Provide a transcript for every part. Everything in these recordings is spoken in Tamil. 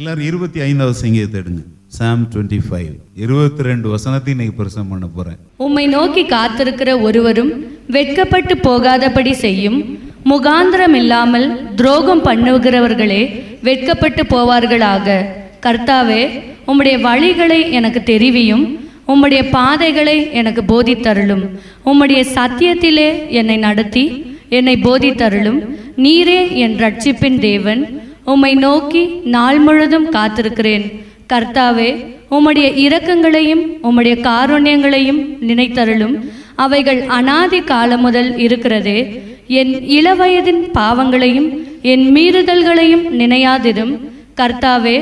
எல்லாரும் 25வது சங்கீதத்தை எடுங்க. Psalm 25 22 வசனத்தை இன்னைக்கு பிரசங்கம் பண்ண போறேன். உம்மை நோக்கி காத்திருக்கிற ஒருவரும் வெட்கப்பட்டு போகாதபடி செய்யும். முகாந்திரம் இல்லாமல் துரோகம் பண்ணுகிறவர்களே வெட்கப்பட்டு போவார்களாக. கர்த்தாவே, உம்முடைய வழிகளை எனக்கு தெரிவியும், உம்முடைய பாதைகளை எனக்கு போதித்தருளும். உம்முடைய சத்தியத்திலே என்னை நடத்தி என்னை போதித்தருளும். நீரே என் ரட்சிப்பின் தேவன், உம்மை நோக்கி நாள் முழுதும் காத்திருக்கிறேன். கர்த்தாவே, உம்முடைய இரக்கங்களையும் உம்முடைய காருண்யங்களையும் நினைத்தருளும். அவைகள் அநாதி காலம் முதல் இருக்கிறதே. என் இளவயதின் பாவங்களையும் என் மீறுதல்களையும் நினையாதிரும். கர்த்தாவே,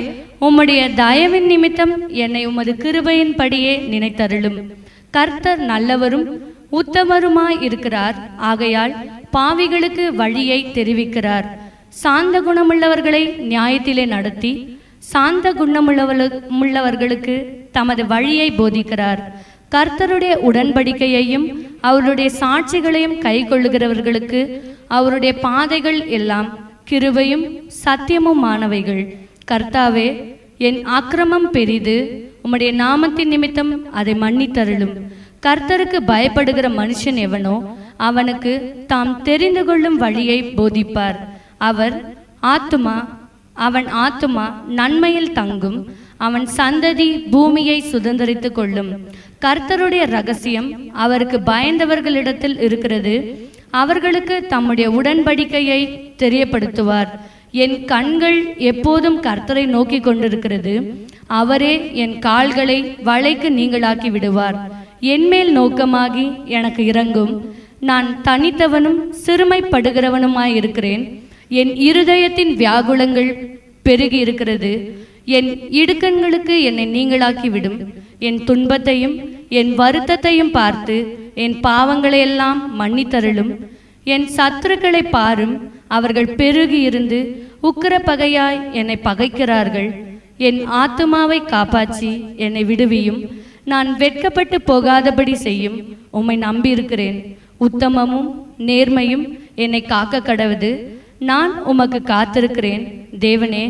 உம்முடைய தயவின் நிமித்தம் என்னை உமது கிருபையின்படியே நினைத்தருளும். கர்த்தர் நல்லவரும் உத்தமருமாய் இருக்கிறார், ஆகையால் பாவிகளுக்கு வழியை தெரிவிக்கிறார். சாந்த குணமுள்ளவர்களை நியாயத்திலே நடத்தி சாந்த குணமுள்ளவர்களுக்கு தமது வழியை போதிக்கிறார். கர்த்தருடைய உடன்படிக்கையையும் அவருடைய சாட்சிகளையும் கை கொள்ளுகிறவர்களுக்கு அவருடைய பாதைகள் எல்லாம் கிருபையும் சத்தியமுமானவைகள். கர்த்தாவே, என் ஆக்கிரமம் பெரிது, உம்முடைய நாமத்தின் நிமித்தம் அதை மன்னித்தருளும். கர்த்தருக்கு பயப்படுகிற மனுஷன் எவனோ அவனுக்கு தாம் தெரிந்து கொள்ளும் வழியை போதிப்பார். அவன் ஆத்துமா நன்மையில் தங்கும், அவன் சந்ததி பூமியை சுதந்தரித்து கொள்ளும். கர்த்தருடைய ரகசியம் அவருக்கு பயந்தவர்களிடத்தில் இருக்கிறது, அவர்களுக்கு தம்முடைய உடன்படிக்கையை தெரியப்படுத்துவார். என் கண்கள் எப்போதும் கர்த்தரை நோக்கி கொண்டிருக்கிறது, அவரே என் கால்களை வலைக்கு நீங்களாக்கி விடுவார். என்மேல் நோக்கமாகி எனக்கு இரங்கும், நான் தனித்தவனும் சிறுமைப்படுகிறவனுமாயிருக்கிறேன். என் இருதயத்தின் வியாகுலங்கள் பெருகி இருக்கிறது, என் இடுக்கண்களுக்கு என்னை நீங்களாக்கிவிடும். என் துன்பத்தையும் என் வருத்தத்தையும் பார்த்து என் பாவங்களையெல்லாம் மன்னித்தருளும். என் சத்துருக்களை பாரும், அவர்கள் பெருகி இருந்து உக்கிர பகையாய் என்னை பகைக்கிறார்கள். என் ஆத்துமாவை காப்பாற்றி என்னை விடுவியும். நான் வெட்கப்பட்டு போகாதபடி செய்யும். உம்மை நம்பியிருக்கிறேன், உத்தமமும் நேர்மையும் என்னை காக்க கடவுது. நான் உமக்கு காத்திருக்கிறேன். தேவனே,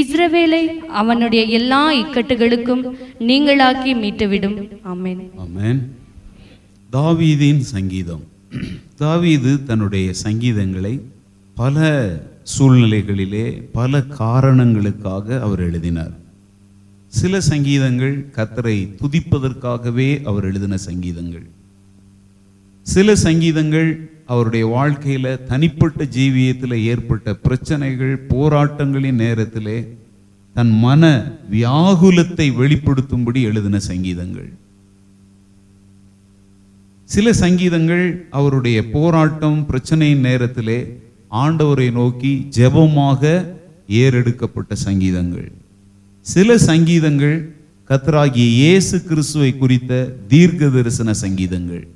இஸ்ரவேலை அவனுடைய எல்லா இக்கட்டுகளுக்கும் நீங்களாக்கி மீட்டுவிடும். ஆமென், ஆமென். தாவீதின் சங்கீதம். தாவீது தன்னுடைய சங்கீதங்களை பல சூழ்நிலைகளிலே பல காரணங்களுக்காக அவர் எழுதினார். சில சங்கீதங்கள் கர்த்தரை துதிப்பதற்காகவே அவர் எழுதின சங்கீதங்கள். சில சங்கீதங்கள் அவருடைய வாழ்க்கையில் தனிப்பட்ட ஜீவியத்தில் ஏற்பட்ட பிரச்சனைகள் போராட்டங்களின் நேரத்திலே தன் மன வியாகுலத்தை வெளிப்படுத்தும்படி எழுதின சங்கீதங்கள். சில சங்கீதங்கள் அவருடைய போராட்டம் பிரச்சனையின் நேரத்திலே ஆண்டவரை நோக்கி ஜெபமாக ஏறெடுக்கப்பட்ட சங்கீதங்கள். சில சங்கீதங்கள் கர்த்தராகிய இயேசு கிறிஸ்துவை குறித்த தீர்க்க தரிசன சங்கீதங்கள்.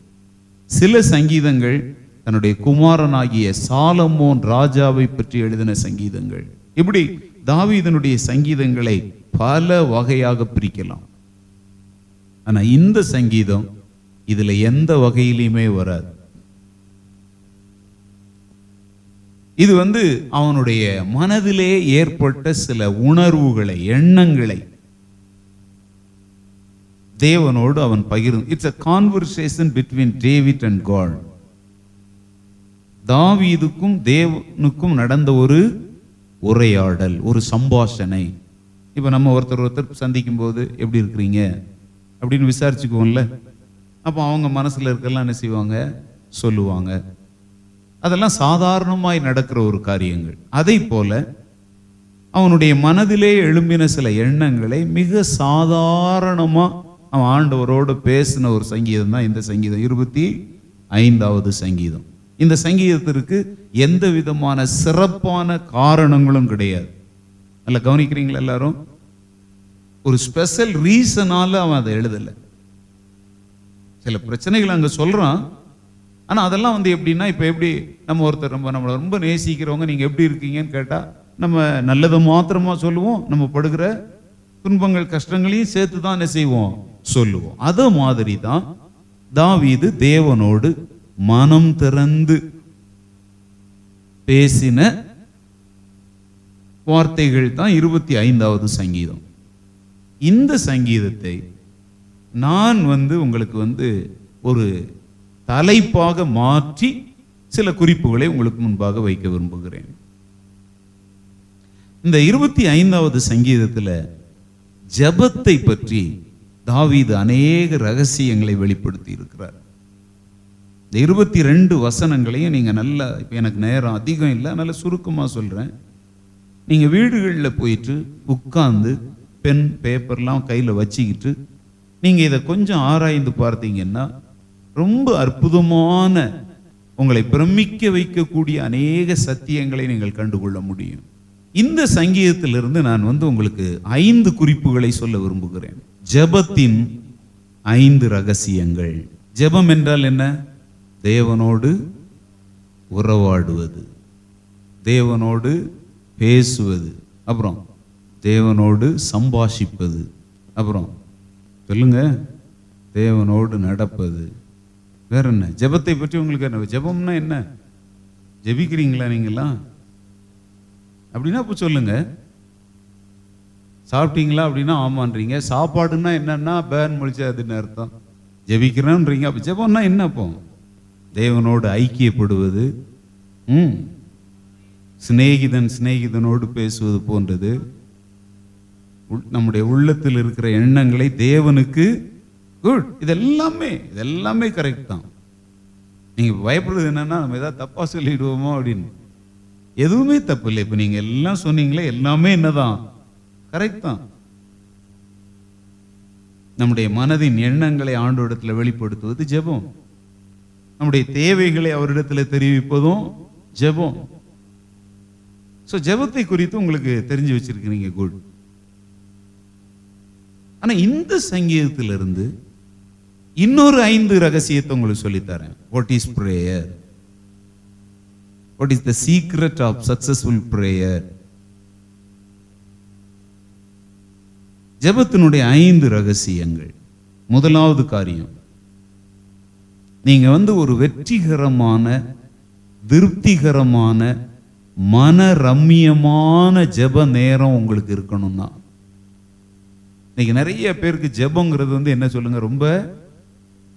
சில சங்கீதங்கள் தன்னுடைய குமாரனாகிய சாலமோன் ராஜாவை பற்றி எழுதின சங்கீதங்கள். இப்படி தாவீதனுடைய சங்கீதங்களை பல வகையாக பிரிக்கலாம். ஆனால் இந்த சங்கீதம் இதில் எந்த வகையிலையுமே வராது. இது அவனுடைய மனதிலே ஏற்பட்ட சில உணர்வுகளை எண்ணங்களை தேவனோடு அவன் பகிர்ந்து. It's a conversation between David and God. தாவீதுக்கும் தேவனுக்கும் நடந்த ஒரு உரையாடல், ஒரு சம்பாஷணை. இப்போ நம்ம ஒருத்தர் சந்திக்கும் போது எப்படி இருக்கிறீங்க அப்படின்னு விசாரிச்சுக்குவோம்ல. அப்போ அவங்க மனசில் இருக்கலாம் என்ன செய்வாங்க, சொல்லுவாங்க. அதெல்லாம் சாதாரணமாய் நடக்கிற ஒரு காரியங்கள். அதே போல அவனுடைய மனதிலே எழும்பின சில எண்ணங்களை மிக சாதாரணமாக அவன் ஆண்டவரோடு பேசின ஒரு சங்கீதம் தான் இந்த சங்கீதம், 25வது சங்கீதம். இந்த சங்கீதத்திற்கு எந்த விதமான சிறப்பான காரணங்களும் கிடையாது. நல்லா கவனிக்கிறீங்களா எல்லாரும்? ஒரு ஸ்பெஷல் ரீசனால அவன் அதை எழுதலை. சில பிரச்சனைகள் அங்கே சொல்கிறான். ஆனால் அதெல்லாம் எப்படின்னா, இப்போ எப்படி நம்ம ஒருத்தர் நம்மளை ரொம்ப நேசிக்கிறவங்க நீங்கள் எப்படி இருக்கீங்கன்னு கேட்டால் நம்ம நல்லது மாத்திரமா சொல்லுவோம், நம்ம படுகிற துன்பங்கள் கஷ்டங்களையும் சேர்த்து தான் என்ன செய்வோம், சொல்லுவோம். அதே மாதிரி தான் தாவீது தேவனோடு மனம் திறந்து பேசின வார்த்தைகள் தான் 25வது சங்கீதம். இந்த சங்கீதத்தை நான் உங்களுக்கு ஒரு தலைப்பாக மாற்றி சில குறிப்புகளை உங்களுக்கு முன்பாக வைக்க விரும்புகிறேன். இந்த 25வது சங்கீதத்தில் ஜபத்தை பற்றி தாவீது அநேக ரகசியங்களை வெளிப்படுத்தி இருக்கிறார். இந்த 22 வசனங்களையும் நீங்கள் நல்லா, இப்போ எனக்கு நேரம் அதிகம் இல்லை, அதனால் சுருக்கமாக சொல்கிறேன். நீங்கள் வீடுகளில் போயிட்டு உட்கார்ந்து பென் பேப்பர்லாம் கையில் வச்சுக்கிட்டு நீங்கள் இதை கொஞ்சம் ஆராய்ந்து பார்த்தீங்கன்னா ரொம்ப அற்புதமான, உங்களை பிரமிக்க வைக்கக்கூடிய அநேக சத்தியங்களை நீங்கள் கண்டுகொள்ள முடியும். இந்த சங்கீதத்திலிருந்து நான் உங்களுக்கு 5 குறிப்புகளை சொல்ல விரும்புகிறேன். ஜபத்தின் 5 ரகசியங்கள். ஜபம் என்றால் என்ன? தேவனோடு உறவாடுவது, தேவனோடு பேசுவது, அப்புறம் தேவனோடு சம்பாஷிப்பது, அப்புறம் சொல்லுங்க தேவனோடு நடப்பது. வேற என்ன? ஜபத்தை பற்றி உங்களுக்கு என்ன? ஜபம்னா என்ன? ஜபிக்கிறீங்களா நீங்களா? அப்படின்னா இப்போ சொல்லுங்க. சாப்பிட்டீங்களா அப்படின்னா ஆமான்றீங்க. சாப்பாடுன்னா என்னன்னா பேன் முழிச்சா அதுன்னு அர்த்தம். ஜபிக்கிறோன்றீங்க. அப்போ ஜபம்னா என்ன? அப்போ தேவனோடு ஐக்கியப்படுவது, சிநேகிதன் சிநேகிதனோடு பேசுவது போன்றது. நம்முடைய உள்ளத்தில் இருக்கிற எண்ணங்களை தேவனுக்கு குட். இதெல்லாமே கரெக்ட் தான். நீங்கள் பயப்படுறது என்னன்னா நம்ம ஏதாவது தப்பாக சொல்லிடுவோமோ அப்படின்னு. எதுவுமே தப்பு இல்லை. இப்போ நீங்கள் எல்லாம் சொன்னீங்களே, எல்லாமே என்னதான் கரெக்ட் தான். நம்முடைய மனதின் எண்ணங்களை ஆண்டவரிடத்தில் வெளிப்படுத்துவது ஜெபம். நம்முடைய தேவைகளை அவரிடத்தில் தெரிவிப்பதும் ஜெபம். ஸோ ஜெபத்தை குறித்து உங்களுக்கு தெரிஞ்சு வச்சிருக்கிறீங்க, குட். ஆனால் இந்த சங்கீதத்திலிருந்து இன்னொரு 5 ரகசியத்தை உங்களுக்கு சொல்லித்தரேன். What is prayer? What is the secret of successful prayer? ஜெபத்தினுடைய 5 ரகசியங்கள். முதலாவது காரியம், நீங்க ஒரு வெற்றிகரமான, திருப்திகரமான, மனரம்யமான ஜெப நேரம் உங்களுக்கு இருக்கணும்னா, இன்னைக்கு நிறைய பேருக்கு ஜெபங்கிறது என்ன சொல்லுங்க, ரொம்ப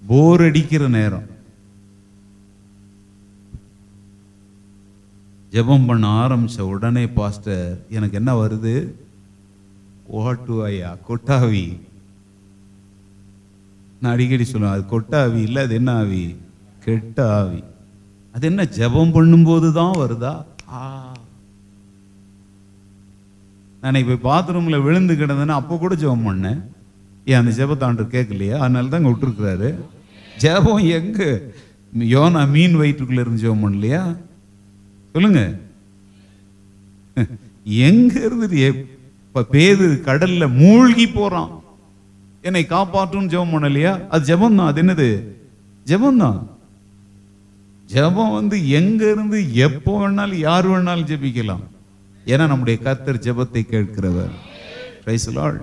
போர் அடிக்கிற நேரம். ஜெபம் பண்ண ஆரம்பித்த உடனே, பாஸ்டர் எனக்கு என்ன வருது, ஓட்டுவாயா கொட்டாவி. நான் அடிக்கடி சொல்லுவேன், அது கொட்டாவி இல்லை, அது என்ன ஆவி? கெட்ட ஆவி. அது என்ன, ஜெபம் பண்ணும்போது தான் வருதா? நான் இப்போ பாத்ரூமில் விழுந்து கிடந்தேன்னா அப்போ கூட ஜெபம் பண்ணேன். ஏன் அந்த ஜெபத்தாண்டு கேட்கலையா? அதனால தான் இங்கே விட்டுருக்குறாரு. ஜெபம் எங்கே? யோனா மீன் வயிற்றுக்குள்ளே இருந்து ஜெபம் பண்ணலையா? சொல்லுங்க, எங்க இருந்து? பேது கடல்ல மூழ்கி போறான், என்னை காப்பாற்றும் ஜெபம் பண்ணலையா? அது ஜெபம் தான். அது என்னது? ஜெபம் தான். ஜெபம் எங்க இருந்து எப்போ வேணாலும் யார் வேணாலும் ஜெபிக்கலாம். ஏன்னா நம்முடைய கர்த்தர் ஜெபத்தை கேட்கிறவர். Praise the Lord.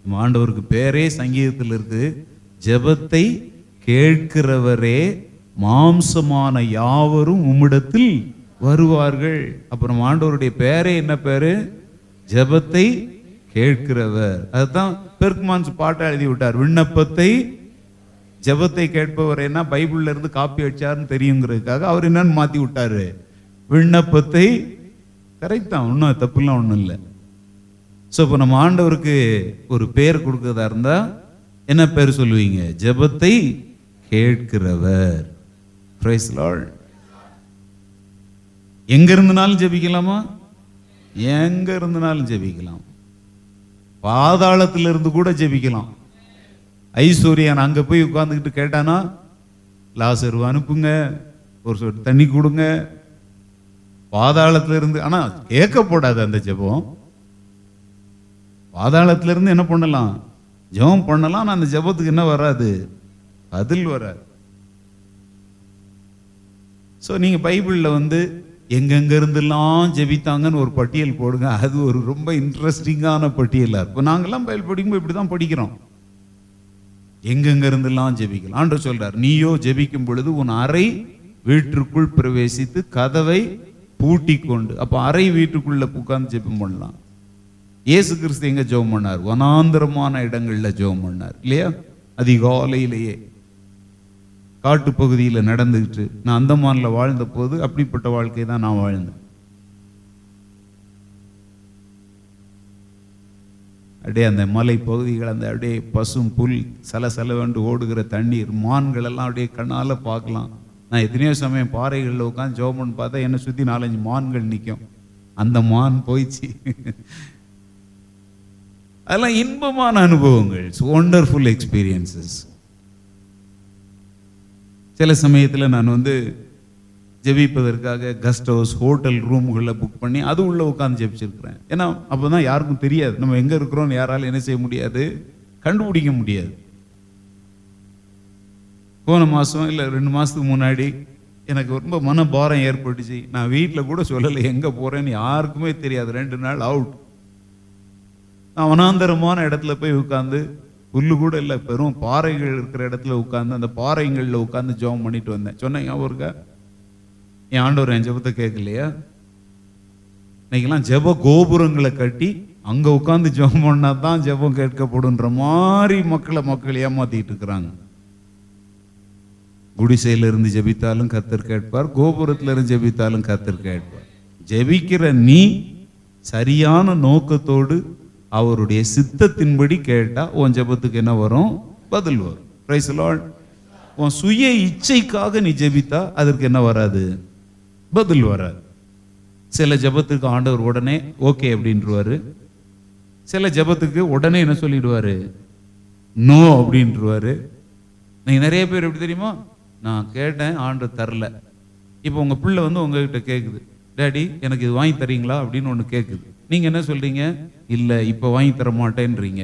நம்ம ஆண்டவருக்கு பேரே சங்கீதத்தில் இருக்கு, ஜெபத்தை கேட்கிறவரே, மாம்சமான யாவரும் உம்மிடத்தில் வருவார்கள். அப்புறம் ஆண்டவருடைய பேரே என்ன பேரு? ஜெபத்தை கேட்கிறவர். அதுதான் பெர்க்மான்ஸ் பாட்டை எழுதி விட்டார், விண்ணப்பத்தை ஜெபத்தை கேட்பவர். என்ன பைபிள்ல இருந்து காப்பி அடிச்சாருன்னு தெரியுங்கிறதுக்காக அவர் என்னன்னு மாத்தி விட்டாரு, விண்ணப்பத்தை. கரெக்ட் தான், ஒன்றும் தப்புலாம் ஒன்றும் இல்லை. ஸோ இப்போ நம்ம ஆண்டவருக்கு ஒரு பேர் கொடுக்கறதா இருந்தா என்ன பேர் சொல்லுவீங்க? ஜெபத்தை கேட்கிறவர். Praise the Lord. எங்க இருந்தனாலும் ஜெபிக்கலாமா? எங்க இருந்தனாலும் ஜெபிக்கலாம். பாதாளத்தில் இருந்து கூட ஜெபிக்கலாம். ஐஸ்வர்யன் அங்க போய் உட்கார்ந்துக்கிட்டு கேட்டானா, லாசரு அனுப்புங்க, ஒரு சொட்டு தண்ணி கொடுங்க, பாதாளத்தில் இருந்து. ஆனா கேட்கப்படாது அந்த ஜெபம். பாதாளத்தில் இருந்து என்ன பண்ணலாம்? ஜெபம் பண்ணலாம். அந்த ஜெபத்துக்கு என்ன வராது? அதில் வராது. ஸோ நீங்க பைபிளில் எங்கெங்க இருந்தெல்லாம் ஜெபித்தாங்கன்னு ஒரு பட்டியல் போடுங்க. அது ஒரு ரொம்ப இன்ட்ரெஸ்டிங்கான பட்டியலா இருக்கும். நாங்கெல்லாம் பைபிள் படிக்கும்போது இப்படிதான் படிக்கிறோம், எங்கெங்க இருந்தெல்லாம் ஜெபிக்கலாம். ஆண்டவர் சொல்றார், நீயோ ஜெபிக்கும் பொழுது உன் அறை வீட்டிற்குள் பிரவேசித்து கதவை பூட்டி கொண்டு. அப்போ அறை வீட்டுக்குள்ளே உட்காந்து ஜெபம் பண்ணலாம். இயேசு கிறிஸ்து எங்கே ஜெபம் பண்ணார்? வனாந்திரமான இடங்களில் ஜெபம் பண்ணார் இல்லையா? அதிகாலையிலேயே காட்டு பகுதியில் நடந்துக்கிட்டு. நான் அந்தமானில் வாழ்ந்த போது அப்படிப்பட்ட வாழ்க்கை தான் நான் வாழ்ந்தேன். அப்படியே அந்த மலை பகுதிகள், அந்த அப்படியே பசும் புல், சலசலவென்று ஓடுகிற தண்ணீர், மான்களெல்லாம் அப்படியே கண்ணால் பார்க்கலாம். நான் எத்தனையோ சமயம் பாறைகளில் உட்காந்து ஜோபன்னு பார்த்தா என்னை சுற்றி 4-5 மான்கள் நிற்கும். அந்த மான் போயிடுச்சு. அதெல்லாம் இன்பமான அனுபவங்கள், ஒண்டர்ஃபுல் எக்ஸ்பீரியன்சஸ். சில சமயத்தில் நான் ஜெபிப்பதற்காக கெஸ்ட் ஹவுஸ், ஹோட்டல் ரூம்களில் புக் பண்ணி அது உள்ளே உட்காந்து ஜெபிச்சிருக்கிறேன். ஏன்னா அப்போ தான் யாருக்கும் தெரியாது நம்ம எங்கே இருக்கிறோம்னு. யாராலும் என்ன செய்ய முடியாது, கண்டுபிடிக்க முடியாது. போன மாதம் இல்லை 2 மாதத்துக்கு முன்னாடி எனக்கு ரொம்ப மனபாரம் ஏற்பட்டுச்சு. நான் வீட்டில் கூட சொல்லலை எங்கே போகிறேன்னு, யாருக்குமே தெரியாது. 2 நாள் அவுட். நான் வனாந்தரமான இடத்துல போய் உட்காந்து, புல்லு கூட இல்லை, பெரும் பாறைகள் இருக்கிற இடத்துல உட்காந்து, அந்த பாறைங்களில் உட்காந்து ஜெபம் பண்ணிட்டு வந்தேன். சொன்னேன் ஞாபகம் இருக்கா, என் ஆண்டவர் என் ஜெபத்தை கேட்கலையா? இன்னைக்கெல்லாம் ஜெப கோபுரங்களை கட்டி அங்கே உட்காந்து ஜெபம் பண்ணா தான் ஜெபம் கேட்கப்படுன்ற மாதிரி மக்கள் ஏமாத்திட்டு இருக்கிறாங்க. குடிசையிலிருந்து ஜெபித்தாலும் கர்த்தர் கேட்பார், கோபுரத்திலிருந்து ஜெபித்தாலும் கர்த்தர் கேட்பார். ஜெபிக்கிற நீ சரியான நோக்கத்தோடு அவருடைய சித்தத்தின்படி கேட்டால் உன் ஜெபத்துக்கு என்ன வரும்? பதில் வரும். Praise the Lord. உன் சுய இச்சைக்காக நீ ஜெபித்தா அதற்கு என்ன வராது? பதில் வராது. சில ஜெபத்துக்கு ஆண்டவர் உடனே ஓகே அப்படின்றவாரு. சில ஜெபத்துக்கு உடனே என்ன சொல்லிடுவாரு? நோ அப்படின்றவாரு. நீங்கள் நிறைய பேர் எப்படி தெரியுமா, நான் கேட்டேன் ஆண்டவர் தரல. இப்போ உங்கள் பிள்ளை உங்ககிட்ட கேட்குது, டேடி எனக்கு இது வாங்கி தரீங்களா அப்படின்னு ஒன்று கேட்குது. நீங்கள் என்ன சொல்கிறீங்க? இல்லை இப்போ வாங்கி தர மாட்டேன்றீங்க.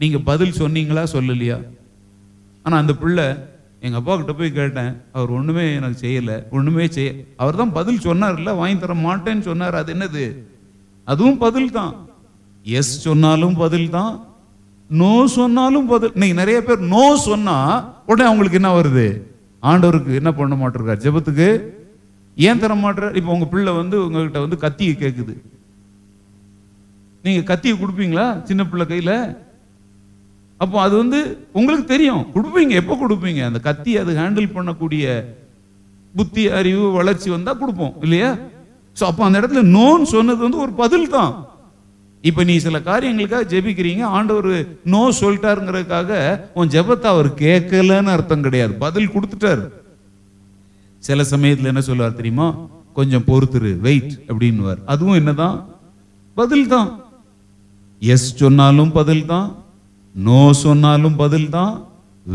நீங்கள் பதில் சொன்னீங்களா சொல்லலையா? ஆனால் அந்த பிள்ளை, எங்கள் அப்பா கிட்ட போய் கேட்டேன், அவர் ஒன்றுமே எனக்கு செய்யலை, ஒன்றுமே செய்ய. அவர் தான் பதில் சொன்னார்ல, வாங்கி தர மாட்டேன்னு சொன்னார். அது என்னது? அதுவும் பதில் தான். எஸ் சொன்னாலும் பதில் தான், நோ சொன்னாலும் பதில். இன்னைக்கு நிறைய பேர் நோ சொன்னா உடனே அவங்களுக்கு என்ன வருது? ஆண்டவருக்கு என்ன பண்ண மாட்டிருக்காரு ஜெபத்துக்கு, ஏன் தர மாட்டார்? இப்போ உங்க பிள்ளை உங்ககிட்ட கத்தியை கேட்குது. நீங்க கத்தியை கொடுப்பீங்களா சின்ன பிள்ளை கையில? அப்போ அது உங்களுக்கு தெரியும் கொடுப்பீங்க, எப்போ கொடுப்பீங்க. அந்த கத்தி அது ஹேண்டில் பண்ணக்கூடிய புத்தி, அறிவு, வளர்ச்சி வந்தா கொடுப்போம் இல்லையா? ஸோ அப்போ அந்த இடத்துல நோன்னு சொன்னது ஒரு பதில் தான். இப்போ நீ சில காரியங்களுக்காக ஜெபிக்கிறீங்க, ஆண்டவர் நோ சொல்லிட்டாருங்கிறதுக்காக உன் ஜெபத்தை அவர் கேட்கலன்னு அர்த்தம் கிடையாது, பதில் கொடுத்துட்டாரு. சில சமயத்தில் என்ன சொல்லுவார் தெரியுமா, கொஞ்சம் பொறுத்துரு, வெயிட் அப்படின்னுவார். அதுவும் என்னதான்? பதில் தான். எஸ் சொன்னாலும் பதில் தான், நோ சொன்னாலும் பதில் தான்,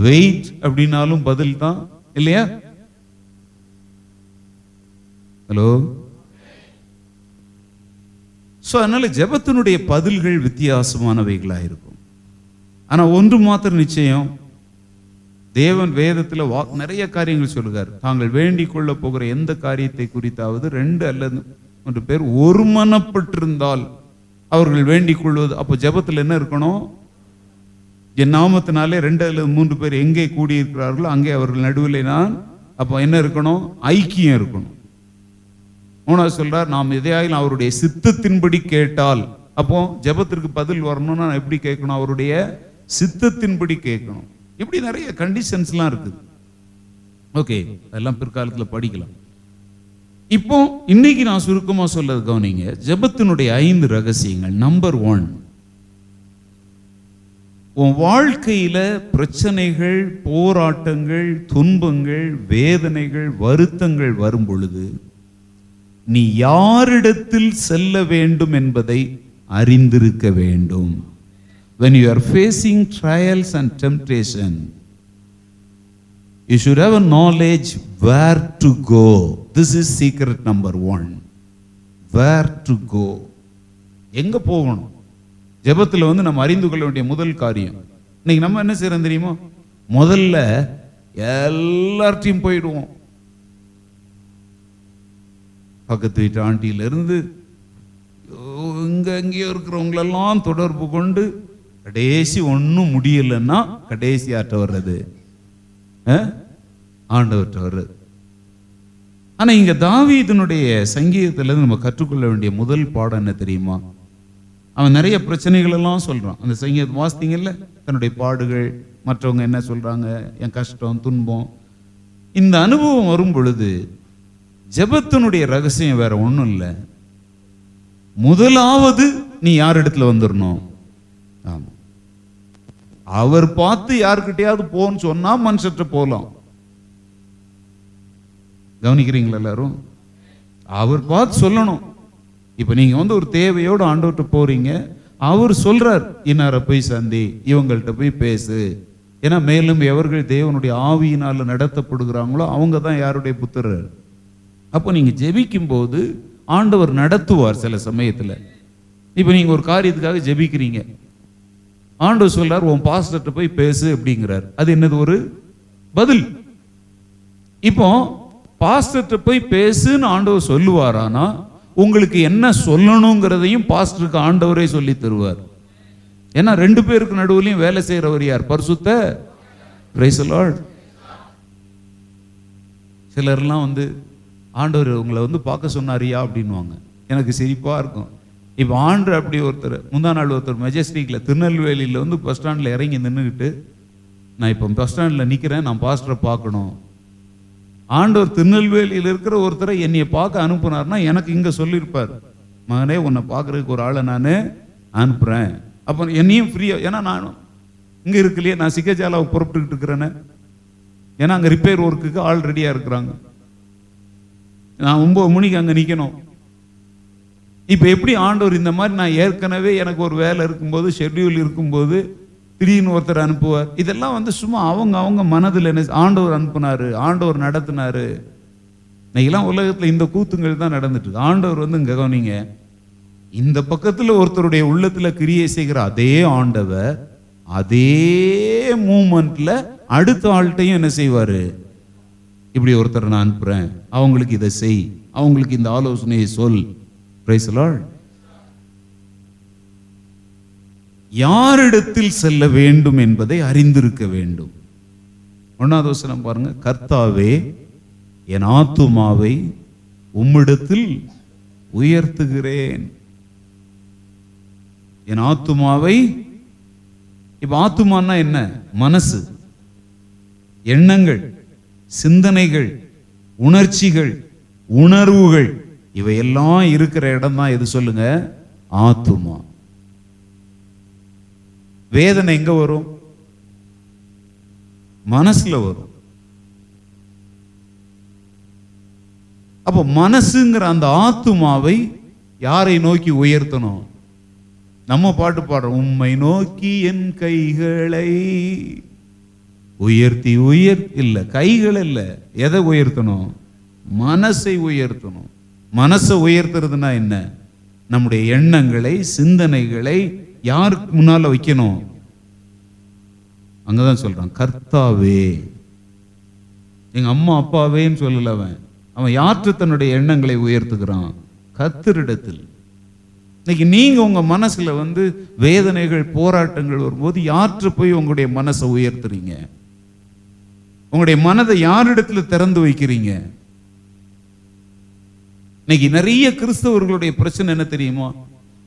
வெயிட் அப்படின்னாலும் பதில் தான் இல்லையா? ஹலோ. ஸோ அதனால் ஜெபத்தினுடைய பதில்கள் வித்தியாசமானவைகளாக இருக்கும். ஆனால் ஒன்று மாத்திரம் நிச்சயம், தேவன் வேதத்தில் நிறைய காரியங்கள் சொல்லுகிறார். தாங்கள் வேண்டிக் கொள்ள போகிற எந்த காரியத்தை குறித்தாவது 2 அல்லது 3 பேர் ஒருமனப்பட்டிருந்தால் அவர்கள் வேண்டிக் கொள்வது. அப்போ ஜெபத்தில் என்ன இருக்கணும்? என் நாமத்தினாலே 2 அல்லது 3 பேர் எங்கே கூடியிருக்கிறார்களோ அங்கே அவர்கள் நடுவில் நான். அப்போ என்ன இருக்கணும்? ஐக்கியம் இருக்கணும். மூணாவது சொல்றார், நாம் எதையாயிலும் அவருடைய சித்தத்தின்படி கேட்டால். அப்போ ஜெபத்திற்கு பதில் வரணும்னா நான் எப்படி கேட்கணும்? அவருடைய சித்தத்தின்படி கேட்கணும். இப்படி நிறைய கண்டிஷன்ஸ்லாம் இருக்குது. ஓகே, அதெல்லாம் பிற்காலத்தில் படிக்கலாம். இப்போ இன்னைக்கு நான் சுருக்கமாக சொல்றது கவனிங்க, ஜெபத்தினுடைய 5 ரகசியங்கள். நம்பர் 1, உன் வாழ்க்கையில பிரச்சனைகள், போராட்டங்கள், துன்பங்கள், வேதனைகள், வருத்தங்கள் வரும் பொழுது நீ யாரிடத்தில் செல்ல வேண்டும் என்பதை அறிந்திருக்க வேண்டும். When you are facing trials and temptation, you should have a knowledge where to go. This is secret number 1. Where to go? எங்க போகணும்? ஜெபத்தில் நம்ம அறிந்து கொள்ள வேண்டிய முதல் காரியம். இன்னைக்கு நம்ம என்ன செய்யறோம் தெரியுமா? முதல்ல எல்லார்ட்டையும் போயிடுவோம். பக்கத்து வீட்டு ஆண்டியிலிருந்து இங்கேயோ இருக்கிறவங்களெல்லாம் தொடர்பு கொண்டு கடைசி ஒன்றும் முடியலைன்னா கடைசி ஆட்ட வர்றது ஆண்டவர்கிட்ட வர்றது. ஆனால் இங்கே தாவீதுனுடைய சங்கீதத்திலேருந்து நம்ம கற்றுக்கொள்ள வேண்டிய முதல் பாடம் என்ன தெரியுமா? அவன் நிறைய பிரச்சனைகள் எல்லாம் சொல்கிறான். அந்த சங்கீதம் வாசித்தீங்கல்ல, தன்னுடைய பாடுகள், மற்றவங்க என்ன சொல்கிறாங்க, என் கஷ்டம் துன்பம், இந்த அனுபவம் வரும் பொழுது ஜெபத்தினுடைய ரகசியம் வேற ஒன்றும் இல்லை. முதலாவது நீ யார் இடத்துல வந்துடணும்? ஆமாம், அவர் பார்த்து யாருக்கிட்டையாவது போன்னு சொன்னா மனுஷற்ற போகலாம். கவனிக்கிறீங்களா எல்லாரும்? அவர் பார்த்து சொல்லணும். இப்போ நீங்கள் வந்து ஒரு தேவையோடு ஆண்டவர்கிட்ட போறீங்க, அவர் சொல்றார், இன்னார போய் சந்தி, இவங்கள்ட்ட போய் பேசு. ஏன்னா மேலும் எவர்கள் தேவனுடைய ஆவியினால் நடத்தப்படுகிறாங்களோ அவங்க தான் யாருடைய புத்திரர். அப்போ நீங்கள் ஜெபிக்கும் போது ஆண்டவர் நடத்துவார். சில சமயத்தில் இப்போ நீங்கள் ஒரு காரியத்துக்காக ஜெபிக்கிறீங்க, ஆண்டவர் சொல்றார் உன் பாஸ்டர்கிட்ட போய் பேசு அப்படிங்கிறார். அது என்னது? ஒரு பதில். இப்போ பாஸ்டர்கிட்ட போய் பேசுன்னு ஆண்டவர் சொல்லுவார், ஆனால் உங்களுக்கு என்ன சொல்லணுங்கிறதையும் பாஸ்டருக்கு ஆண்டவரே சொல்லி தருவார். ஏன்னா ரெண்டு பேருக்கு நடுவுலையும் வேலை செய்கிறவர் யார்? பரிசுத்த பிரைஸ் தி லார்ட். சிலர்லாம் வந்து ஆண்டவர் உங்களை வந்து பார்க்க சொன்னாரியா அப்படின்வாங்க. எனக்கு சிரிப்பாக இருக்கும். இப்போ ஆண்டவர் அப்படி ஒருத்தர், முந்தா நாள் ஒருத்தர் மெஜஸ்டிக்கில் திருநெல்வேலியில் வந்து பஸ் ஸ்டாண்டில் இறங்கி நின்றுக்கிட்டு, நான் இப்போ பஸ் ஸ்டாண்டில் நிற்கிறேன், நான் பாஸ்டரை பார்க்கணும், ஆண்டவர் திருநெல்வேலியில் இருக்கிற ஒருத்தரை என்னையை பார்க்க அனுப்புனார்னா எனக்கு இங்கே சொல்லியிருப்பார், மகனே உன்னை பார்க்குறதுக்கு ஒரு ஆளை நான் அனுப்புகிறேன், அப்போ என்னையும் ஃப்ரீயாக, ஏன்னா நான் இங்கே இருக்கலையே, நான் சிக்கஜாலாவை புறப்பட்டுக்கிட்டு இருக்கிறேன்னு, ஏன்னா அங்கே ரிப்பேர் ஒர்க்குக்கு ஆள் ரெடியாக இருக்கிறாங்க, நான் 9 மணிக்கு அங்கே நிற்கணும். இப்போ எப்படி ஆண்டவர் இந்த மாதிரி நான் ஏற்கனவே எனக்கு ஒரு வேலை இருக்கும்போது ஷெட்யூல் இருக்கும்போது திடீர்னு ஒருத்தர் அனுப்புவார். இதெல்லாம் வந்து சும்மா அவங்க அவங்க மனதில் என்ன ஆண்டவர் அனுப்புனாரு, ஆண்டவர் நடத்தினாரு. இன்னைக்கெல்லாம் உலகத்தில் இந்த கூத்துங்கள் தான் நடந்துட்டு இருக்கு. ஆண்டவர் வந்து இங்கே கவனிங்க, இந்த பக்கத்தில் ஒருத்தருடைய உள்ளத்தில் கிரியை செய்கிற அதே ஆண்டவர் அதே மூமெண்ட்ல அடுத்த ஆள்கிட்டையும் என்ன செய்வார்? இப்படி ஒருத்தர் நான் அனுப்புகிறேன், அவங்களுக்கு இதை செய், அவங்களுக்கு இந்த ஆலோசனையை சொல். Praise the Lord. யாரிடத்தில் செல்ல வேண்டும் என்பதை அறிந்திருக்க வேண்டும். ஒன்னாவது வசனம் பாருங்க, கர்த்தாவே என் ஆத்துமாவை உம்மிடத்தில் உயர்த்துகிறேன். என் ஆத்துமாவை, இப்ப ஆத்துமான்னா என்ன? மனசு, எண்ணங்கள், சிந்தனைகள், உணர்ச்சிகள், உணர்வுகள், இவையெல்லாம் இருக்கிற இடம் தான் எது சொல்லுங்க? ஆத்துமா. வேதனை எங்க வரும்? மனசுல வரும். அப்ப மனசுங்கிற அந்த ஆத்துமாவை யாரை நோக்கி உயர்த்தணும்? நம்ம பாட்டு பாடுறோம், உம்மை நோக்கி என் கைகளை உயர்த்தி இல்ல, கைகள் இல்ல, எதை உயர்த்தணும்? மனசை உயர்த்தணும். மனசை உயர்த்துறதுன்னா என்ன? நம்முடைய எண்ணங்களை, சிந்தனைகளை யாருக்கு முன்னால வைக்கணும்? அங்கதான் சொல்றான் கர்த்தாவே. எங்க அம்மா அப்பாவேன்னு சொல்லல, அவன் யாற்று தன்னுடைய எண்ணங்களை உயர்த்துக்கிறான்? கர்த்தரிடத்தில். இன்னைக்கு நீங்க உங்க மனசுல வந்து வேதனைகள், போராட்டங்கள் வரும்போது யாற்று போய் உங்களுடைய மனசை உயர்த்துறீங்க? உங்களுடைய மனதை யாரிடத்துல திறந்து வைக்கிறீங்க? இன்னைக்கு நிறைய கிறிஸ்தவர்களுடைய பிரச்சனை என்ன தெரியுமா?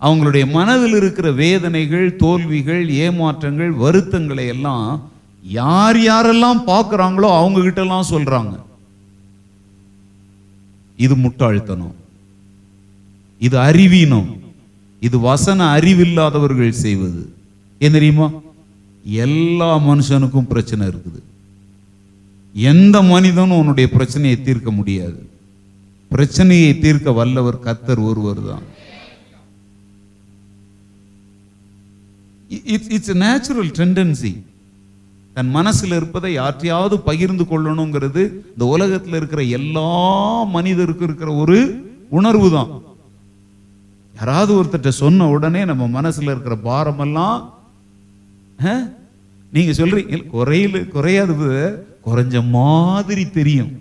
அவங்களுடைய மனதில் இருக்கிற வேதனைகள், தோல்விகள், ஏமாற்றங்கள், வருத்தங்களை எல்லாம் யார் யாரெல்லாம் பார்க்குறாங்களோ அவங்க கிட்டலாம் சொல்றாங்க. இது முட்டாள்தனம், இது அறிவீனம், இது வசன அறிவில்லாதவர்கள் செய்வது. ஏன் தெரியுமா? எல்லா மனுஷனுக்கும் பிரச்சனை இருக்குது. எந்த மனிதனும் உன்னுடைய பிரச்சனையை தீர்க்க முடியாது. பிரச்சனையை தீர்க்க வல்லவர் கர்த்தர் ஒருவர் தான். It's a natural tendency. தன் மனசில் இருப்பதை யாற்றையாவது பகிர்ந்து கொள்ளணுங்கிறது இந்த உலகத்தில் இருக்கிற எல்லா மனிதருக்கும் இருக்கிற ஒரு உணர்வு தான். யாராவது ஒருத்தட்ட சொன்ன உடனே நம்ம மனசில் இருக்கிற பாரமெல்லாம், நீங்க சொல்றீங்க குறையாது, குறைஞ்ச மாதிரி தெரியும்,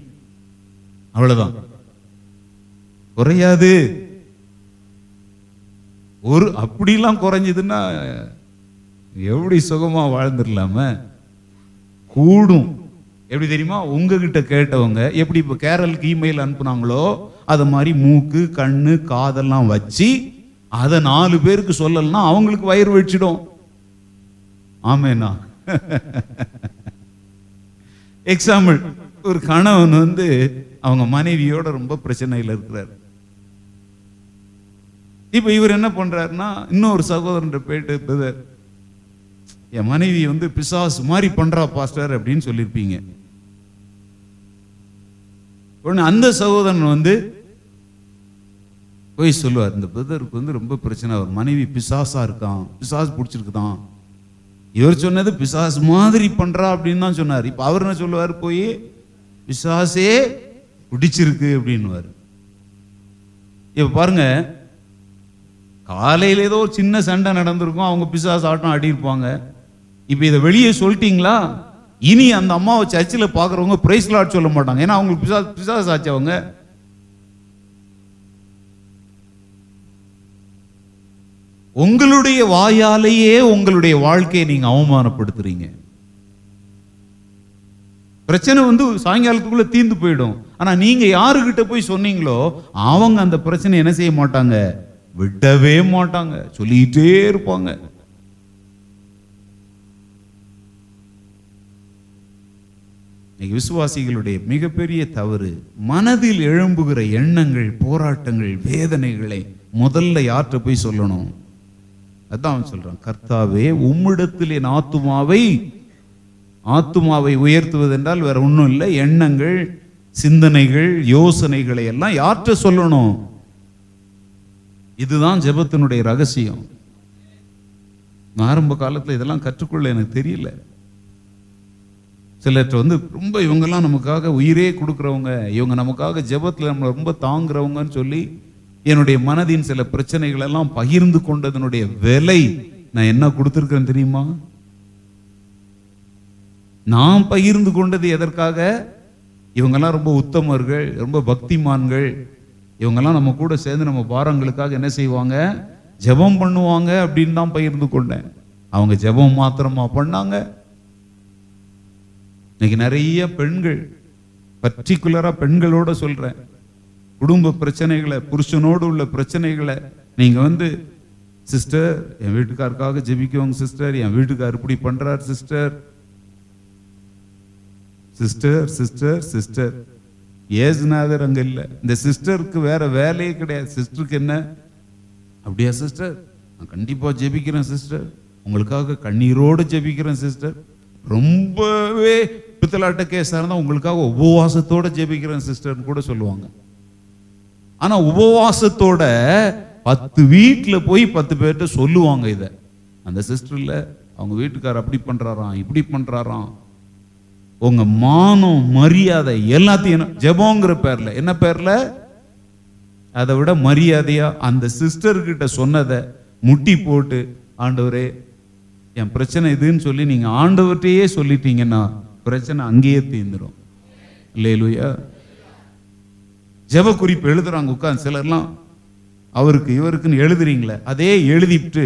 அவ்வளவுதான், குறையாது. ஒரு அப்படிலாம் குறைஞ்சதுன்னா எப்படி சுகமா வாழ்ந்துடலாம? கூடும். எப்படி தெரியுமா, உங்ககிட்ட கேட்டவங்க எப்படி இப்போ கேரளுக்கு இமெயில் அனுப்புனாங்களோ அதை மாதிரி மூக்கு கண்ணு காதெல்லாம் வச்சு அதை 4 பேருக்கு சொல்லலன்னா அவங்களுக்கு வயிறு வச்சிடும். ஆமேண்ணா. எக்ஸாம்பிள், ஒரு கணவன் வந்து அவங்க மனைவியோட ரொம்ப பிரச்சனையில் இருக்கிறார். இப்போ இவர் என்ன பண்றாருன்னா, இன்னொரு சகோதரன் போயிட்டு என் மனைவி வந்து பிசாசு மாதிரி பண்றா பாஸ்டர் அப்படின்னு சொல்லியிருப்பீங்க. உடனே அந்த சகோதரன் வந்து போய் சொல்லுவார், இந்த பிரதருக்கு வந்து ரொம்ப பிரச்சனை, அவர் மனைவி பிசாசா இருக்கான், பிசாசு பிடிச்சிருக்குதான். இவர் சொன்னது பிசாசு மாதிரி பண்றா அப்படின்னு தான் சொன்னார். இப்போ அவர் என்ன சொல்லுவார், போய் பிசாசே பிடிச்சிருக்கு அப்படின்னுவார். இப்போ பாருங்க, காலையில் ஏதோ ஒரு சின்ன சண்டை நடந்திருக்கும், அவங்க பிசாசு ஆட்டம் ஆடியிருப்பாங்க. இப்போ இதை வெளியே சொல்லிட்டீங்களா, இனி அந்த அம்மாவை சர்ச்சில் பார்க்குறவங்க பிரைஸ் லார்ட் சொல்ல மாட்டாங்க. ஏன்னா அவங்களுக்கு பிசாசு ஆச்சு. அவங்க உங்களுடைய வாயாலேயே உங்களுடைய வாழ்க்கையை நீங்கள் அவமானப்படுத்துறீங்க. பிரச்சனை வந்து சாயங்காலத்துக்குள்ளே தீர்ந்து போயிடும். ஆனால் நீங்கள் யாருக்கிட்ட போய் சொன்னீங்களோ அவங்க அந்த பிரச்சனை என்ன செய்ய மாட்டாங்க, விடவே மாட்டாங்க, சொல்லிட்டே இருப்பாங்க. விசுவாசிகளுடைய மிகப்பெரிய தவறு, மனதில் எழும்புகிற எண்ணங்கள், போராட்டங்கள், வேதனைகளை முதல்ல யார்கிட்ட போய் சொல்லணும்? அதான் சொல்றான், கர்த்தாவே உம்மிடத்தில் என் ஆத்துமாவை உயர்த்துவது என்றால் வேற ஒன்றும் இல்லை, எண்ணங்கள், சிந்தனைகள், யோசனைகளை எல்லாம் யார்கிட்ட சொல்லணும்? இதுதான் ஜெபத்தினுடைய ரகசியம். ஆரம்ப காலத்தில் இதெல்லாம் கற்றுக்கொள்ள எனக்கு தெரியல. சிலர்கிட்ட வந்து ரொம்ப இவங்கெல்லாம் நமக்காக உயிரே கொடுக்குறவங்க, இவங்க நமக்காக ஜெபத்தில் நம்மளை ரொம்ப தாங்குறவங்கன்னு சொல்லி என்னுடைய மனதின் சில பிரச்சனைகளெல்லாம் பகிர்ந்து கொண்டதனுடைய விலை நான் என்ன கொடுத்துருக்கேன்னு தெரியுமா? நான் பகிர்ந்து கொண்டது எதற்காக? இவங்கெல்லாம் ரொம்ப உத்தமர்கள், ரொம்ப பக்திமான்கள், இவங்கெல்லாம் நம்ம கூட சேர்ந்து நம்ம பாரங்களுக்காக என்ன செய்வாங்க, ஜெபம் பண்ணுவாங்க அப்படின்னு தான் பகிர்ந்து கொண்டேன். அவங்க ஜெபம் மாத்திரமா பண்ணாங்க. இன்னைக்கு நிறைய பெண்கள், பர்டிகுலரா பெண்களோட சொல்றேன், குடும்ப பிரச்சனைகளை, புருஷனோடு உள்ள பிரச்சனைகளை நீங்கள் வந்து, சிஸ்டர் என் வீட்டுக்காருக்காக ஜெபிக்கவங்க சிஸ்டர், என் வீட்டுக்கார் இப்படி பண்றார் sister, sister sister sister Yesunathar அங்கே இல்லை. இந்த சிஸ்டருக்கு வேற வேலையே கிடையாது. சிஸ்டருக்கு என்ன, அப்படியா சிஸ்டர், நான் கண்டிப்பாக ஜெபிக்கிறேன் சிஸ்டர், உங்களுக்காக கண்ணீரோடு ஜெபிக்கிறேன் சிஸ்டர், ரொம்பவே பித்தலாட்ட கேஸாக இருந்தால் உங்களுக்காக உபவாசத்தோடு ஜெபிக்கிறேன் சிஸ்டர்னு கூட சொல்லுவாங்க. ஆனால் உபவாசத்தோட 10 வீட்டில் போய் 10 பேர்கிட்ட சொல்லுவாங்க இதை, அந்த சிஸ்டர் இல்லை, அவங்க வீட்டுக்காரர் அப்படி பண்ணுறாராம், இப்படி பண்ணுறாராம். உங்கள் மானம், மரியாதை எல்லாத்தையும் ஜெபங்கிற பேரில், என்ன பேரில், அதை விட மரியாதையாக அந்த சிஸ்டர்கிட்ட சொன்னதை முட்டி போட்டு, ஆண்டவரே என் பிரச்சனை இதுன்னு சொல்லி நீங்கள் ஆண்டவர்கிட்டையே சொல்லிட்டீங்கன்னா பிரச்சனை அங்கேயே தீர்ந்துடும். இல்லையா? ஜெப குறிப்பு எழுதுறாங்க உட்காந்து சிலர்லாம், அவருக்கு இவருக்குன்னு எழுதுறீங்களே அதே எழுதிட்டு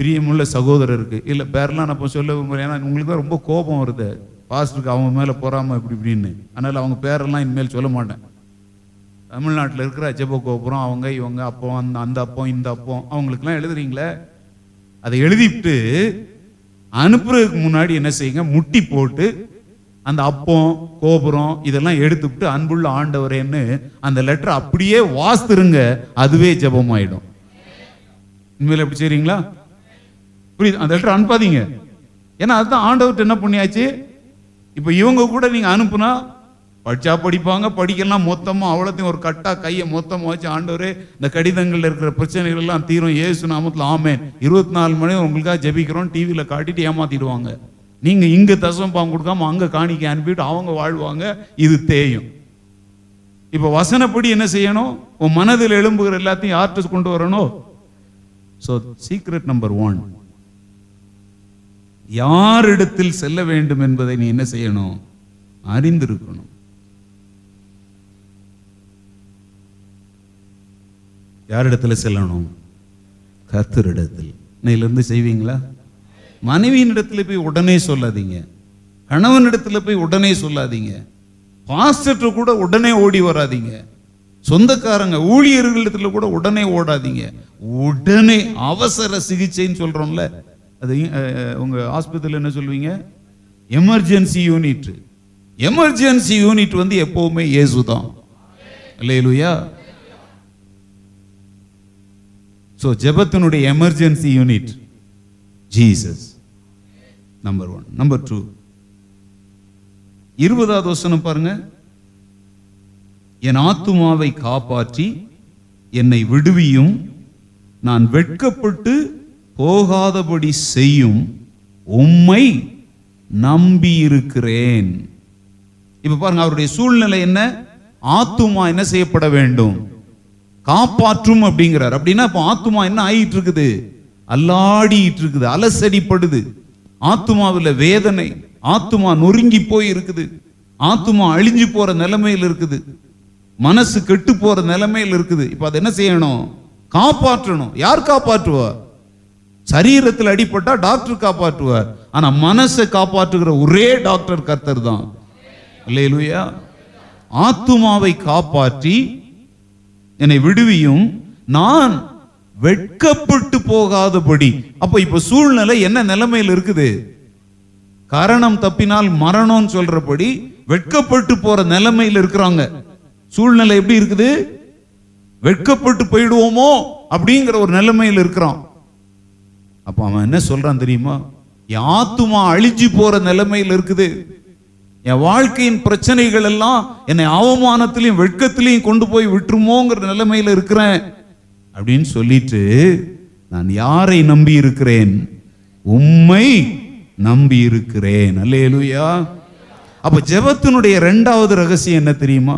பிரியமுள்ள சகோதரருக்கு இல்லை பேரெலாம் நான் இப்போ சொல்ல விரும்புகிறேன், ஏன்னா உங்களுக்கு ரொம்ப கோபம் வருது பாஸ்டருக்கு அவங்க மேலே போறாமல் இப்படி இப்படின்னு, அதனால் அவங்க பேரெல்லாம் இனிமேல் சொல்ல மாட்டேன். தமிழ்நாட்டில் இருக்கிற ஜெப கோபுரம், அவங்க இவங்க அப்போ அந்த அப்போ இந்த அப்போ அவங்களுக்குலாம் எழுதுறீங்களே, அதை எழுதிட்டு அனுப்புறதுக்கு முன்னாடி என்ன செய்யுங்க, முட்டி போட்டு அந்த அப்பம் கோபுரம் இதெல்லாம் எடுத்துக்கிட்டு அன்புள்ள ஆண்டவரேன்னு அந்த லெட்டர் அப்படியே வாசித்துருங்க, அதுவே ஜெபமாயிடும். இனிமேல் எப்படி செய்றீங்களா? புரியுது? அந்த லெட்டர் அனுப்பாதீங்க. ஏன்னா அதுதான் ஆண்டவர்கிட்ட என்ன பண்ணியாச்சு. இப்போ இவங்க கூட நீங்கள் அனுப்புனா படித்தா படிப்பாங்க, படிக்கலாம் மொத்தமாக அவ்வளோத்தையும் ஒரு கட்டாக கையை மொத்தமாக வச்சு, ஆண்டவரே இந்த கடிதங்களில் இருக்கிற பிரச்சனைகள் எல்லாம் தீரும் இயேசு நாமத்தில் ஆமென், 24 மணி உங்களுக்காக ஜெபிக்கிறோம் டிவியில் காட்டிட்டு ஏமாத்திடுவாங்க. நீங்கள் இங்கே தசம் பாங்க கொடுக்காம அங்கே காணிக்க அனுப்பிட்டு அவங்க வாழ்வாங்க, இது தேயும். இப்போ வசனப்படி என்ன செய்யணும், உன் மனதில் எழும்புகிற எல்லாத்தையும் யார்கிட்ட கொண்டு வரணும்? ஸோ சீக்ரெட் நம்பர் 1, யாரிடத்தில் செல்ல வேண்டும் என்பதை நீ என்ன செய்யணும், அறிந்திருக்கணும். யாரிடத்தில் செல்லணும்? கர்த்தரிடத்தில். இன்னையிலிருந்து செய்வீங்களா? மனைவியின் இடத்துல போய் உடனே சொல்லாதீங்க, கணவன் இடத்துல போய் உடனே சொல்லாதீங்க. பாஸ்டர்ட்ட கூட உடனே ஓடி வராதிங்க. சொந்தக்காரங்க ஊழியர்களிடத்துல கூட உடனே ஓடாதீங்க. உடனே அவசர சிகிச்சைன்னு சொல்றோம்ல, அது உங்க ஆஸ்பத்திரியில் என்ன சொல்லுவீங்க? Emergency unit. எமர்ஜென்சி யூனிட் வந்து எப்பவுமே இயேசுதான். அல்லேலூயா. சோ ஜெபத்தினுடைய emergency unit Jesus number 1. Number 2 20வது வசனம் பாருங்க. என் ஆத்துமாவை காப்பாற்றி என்னை விடுவியும், நான் வெட்கப்பட்டு போகாதபடி செய்யும், உம்மை நம்பி இருக்கிறேன். இப்ப பாருங்க, அவருடைய சூழ்நிலை என்ன? ஆத்துமா என்ன செய்யப்பட வேண்டும்? காப்பாற்றும் அப்படிங்கிறார். அப்படின்னா இப்ப ஆத்துமா என்ன ஆயிட்டு இருக்குது? அல்லாடிட்டு இருக்குது, அலசடிப்படுது. ஆத்துமாவில் வேதனை, ஆத்துமா நொறுங்கி போய் இருக்குது, ஆத்துமா அழிஞ்சு போற நிலைமையில் இருக்குது, மனசு கெட்டு போற நிலைமையில் இருக்குது. இப்ப அதை என்ன செய்யணும்? காப்பாற்றணும். யார் காப்பாற்றுவார்? சரீரத்தில் அடிபட்டா டாக்டர் காப்பாற்றுவார். ஆனா மனசை காப்பாற்றுகிற ஒரே டாக்டர் கர்த்தர் தான். அல்லேலூயா. ஆத்துமாவை காப்பாற்றி என்னை விடுவியும், நான் வெட்கப்பட்டு போகாதபடி. அப்ப இப்ப சூழ்நிலை என்ன நிலைமையில் இருக்குது? காரணம் தப்பினால் மரணம் சொல்றபடி வெட்கப்பட்டு போற நிலைமையில் இருக்கிறாங்க. சூழ்நிலை எப்படி இருக்குது? வெட்கப்பட்டு போயிடுவோமோ அப்படிங்கிற ஒரு நிலைமையில் இருக்கிறான். அப்ப அவன் என்ன சொல்றான் தெரியுமா? என் ஆத்துமா அழிஞ்சு போற நிலைமையில் இருக்குது, என் வாழ்க்கையின் பிரச்சனைகள் எல்லாம் என்னை அவமானத்திலையும் வெட்கத்திலையும் கொண்டு போய் விட்டுருமோங்கிற நிலைமையில் இருக்கிறேன் அப்படின்னு சொல்லிட்டு, நான் யாரை நம்பி இருக்கிறேன்? உம்மை நம்பி இருக்கிறேன். அல்லேலூயா. அப்ப ஜெபத்தினுடைய 2வது ரகசியம் என்ன தெரியுமா?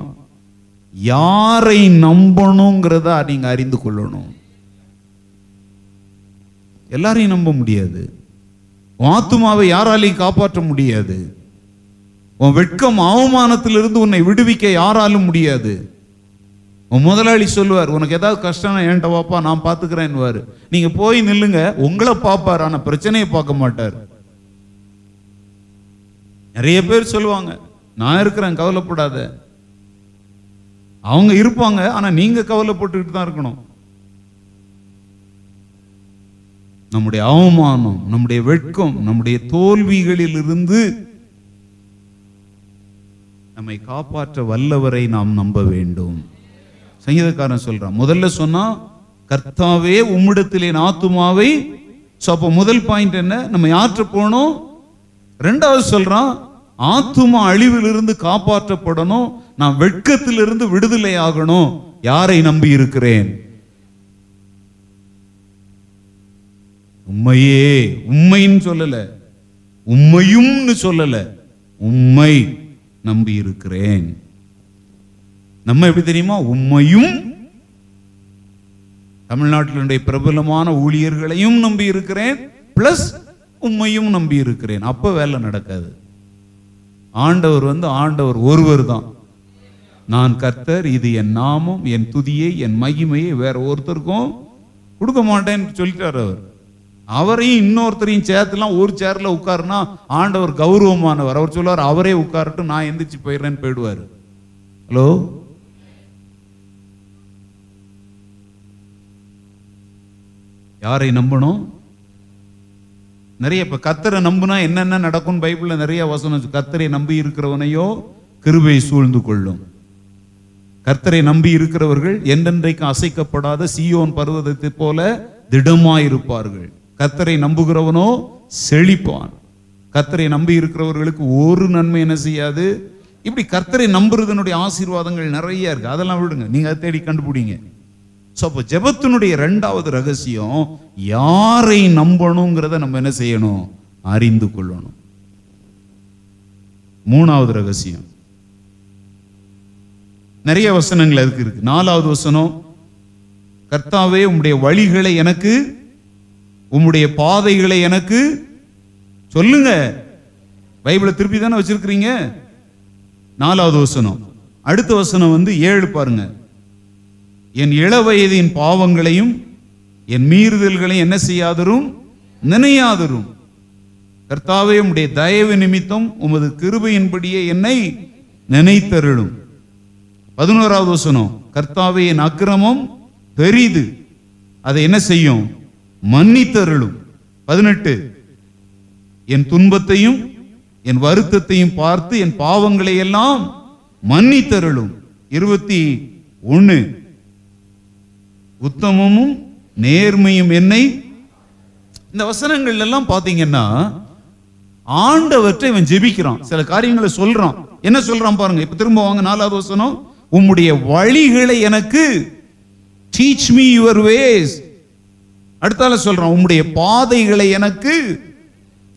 யாரை நம்பணுங்கிறத நீங்க அறிந்து கொள்ளணும். எல்லாரையும் நம்ப முடியாது. ஆத்துமாவை யாராலையும் காப்பாற்ற முடியாது. உன் வெட்கம் அவமானத்திலிருந்து உன்னை விடுவிக்க யாராலும் முடியாது. உன் முதலாளி சொல்லுவார், உனக்கு ஏதாவது கஷ்டம் ஏன்ட்ட வாப்பா, நான் பார்த்துக்கிறேன்னுவாரு. நீங்க போய் நில்லுங்க, உங்களை பார்ப்பார், ஆனா பிரச்சனையை பார்க்க மாட்டார். நிறைய பேர் சொல்லுவாங்க, நான் இருக்கிறேன் கவலைப்படாத. அவங்க இருப்பாங்க, ஆனா நீங்க கவலைப்பட்டுக்கிட்டு தான் இருக்கணும். நம்முடைய அவமானம், நம்முடைய வெட்கம், நம்முடைய தோல்விகளில் இருந்து நம்மை காப்பாற்ற வல்லவரை நாம் நம்ப வேண்டும். சங்கீதக்காரன் சொல்றான், முதல்ல சொன்னா கர்த்தாவே உம்மிடத்திலே ஆத்துமாவை. சோ அப்ப முதல் பாயிண்ட் என்ன? நம்ம யாற்ற போனோம். 2வது சொல்றான், ஆத்துமா அழிவிலிருந்து காப்பாற்றப்படணும், நான் வெட்கத்திலிருந்து விடுதலை ஆகணும், யாரை நம்பி இருக்கிறேன்? உம்மையே. உம்மைன்னு சொல்லல, உம்மையும்னு சொல்லல, உம்மை நம்பி இருக்கிறேன். நம்ம எப்படி தெரியுமா? உம்மையும், தமிழ்நாட்டினுடைய பிரபலமான ஊழியர்களையும் நம்பி இருக்கிறேன், பிளஸ் உம்மையும் நம்பி இருக்கிறேன். அப்ப வேலை நடக்காது. ஆண்டவர் வந்து ஆண்டவர் ஒருவர் தான். நான் கர்த்தர், இது என் நாமம், என் துதியை, என் மகிமையை வேற ஒருத்தருக்கும் கொடுக்க மாட்டேன்னு சொல்லிட்டார். அவர் அவரையும் இன்னொருத்தரையும் சேர்த்துலாம் ஒரு சேர்ல உட்காருனா ஆண்டவர் கௌரவமானவர். அவர் சொல்லுவார், அவரே உட்காரட்டும், நான் எந்திரிச்சு போயிடுறேன்னு போயிடுவார். ஹலோ, யாரை நம்பணும்? நிறைய இப்ப கர்த்தரை நம்புனா என்னென்ன நடக்கும்? பைபிள்ல நிறைய வசனம். கர்த்தரை நம்பி இருக்கிறவனையோ கிருபை சூழ்ந்து கொள்ளும். கர்த்தரை நம்பி இருக்கிறவர்கள் என்றென்றைக்கு அசைக்கப்படாத சீயோன் பர்வதத்தை போல திடமாயிருப்பார்கள். கர்த்தரை நம்புகிறவனோ செழிப்பான். கர்த்தரை நம்பி இருக்கிறவர்களுக்கு ஒரு நன்மை என்ன செய்யாது. இப்படி கர்த்தரை நம்புறதுனுடைய ஆசீர்வாதங்கள் நிறைய இருக்கு. அதெல்லாம் விடுங்க, நீங்க அதை தேடி கண்டுபிடிங்க. சோ அப்ப ஜெபத்தினுடைய 2வது ரகசியம், யாரை நம்பணுங்கிறத நம்ம என்ன செய்யணும்? அறிந்து கொள்ளணும். 3வது ரகசியம், நிறைய வசனங்கள் அதுக்கு இருக்கு. 4வது வசனம், கர்த்தாவே உம்முடைய வழிகளை எனக்கு, உம்முடைய பாதைகளை எனக்கு சொல்லுங்க. பைபிளை திருப்பி தானே வச்சிருக்கிறீங்க. 4வது வசனம். அடுத்த வசனம் வந்து 7 பாருங்க. என் இள வயதின் பாவங்களையும் என் மீறுதல்களையும் என்ன செய்யாதரும் நினையாதரும். கர்த்தாவே, உம்முடைய தயவு நிமித்தம் உமது கிருபையின்படியே என்னை நினைத்தருளும். 11வது வசனம், கர்த்தாவே என் அக்கிரமம் பெரிது, அதை என்ன செய்யும்? மன்னித்தருளும். 18, என் துன்பத்தையும் என் வருத்தத்தையும் பார்த்து என் பாவங்களை எல்லாம் மன்னித்தருளும். 21, உத்தமமும் நேர்மையும் என்னை. இந்த வசனங்கள் எல்லாம் பாத்தீங்கன்னா ஆண்டவற்றை இவன் ஜெபிக்கிறான், சில காரியங்களை சொல்றான். என்ன சொல்றான் பாருங்க, இப்ப திரும்ப வாங்க 4வது வசனம், உம்முடைய வழிகளை எனக்கு, டீச் மீ யுவர் வேஸ். அடுத்தால சொல்றான் உம்முடைய பாதைகளை எனக்கு.